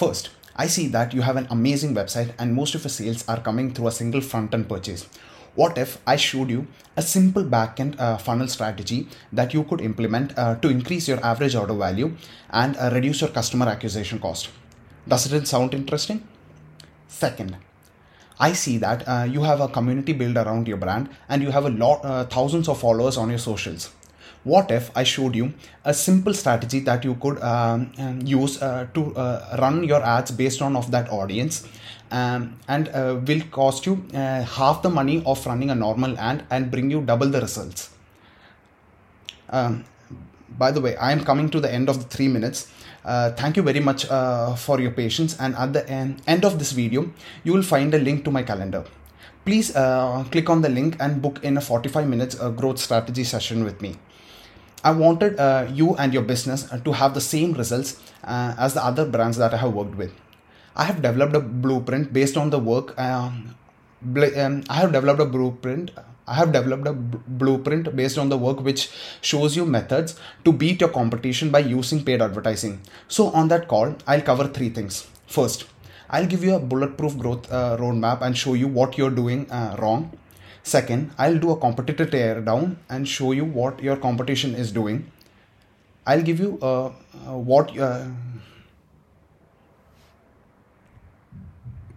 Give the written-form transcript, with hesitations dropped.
First, I see that you have an amazing website and most of your sales are coming through a single front-end purchase. What if I showed you a simple back-end funnel strategy that you could implement to increase your average order value and reduce your customer acquisition cost? Does it sound interesting? Second, I see that you have a community built around your brand and you have a lot, thousands of followers on your socials. What if I showed you a simple strategy that you could use to run your ads based on of that audience and will cost you half the money of running a normal ad and bring you double the results. By the way, I am coming to the end of the 3 minutes. Thank you very much for your patience, and at the end of this video, you will find a link to my calendar. Please click on the link and book in a 45 minutes growth strategy session with me. I wanted you and your business to have the same results as the other brands that I have worked with. I have developed a blueprint based on the work. I have developed a blueprint based on the work which shows you methods to beat your competition by using paid advertising. So on that call, I'll cover 3 things. First, I'll give you a bulletproof growth roadmap and show you what you're doing wrong. Second, I'll do a competitor teardown and show you what your competition is doing. I'll give you what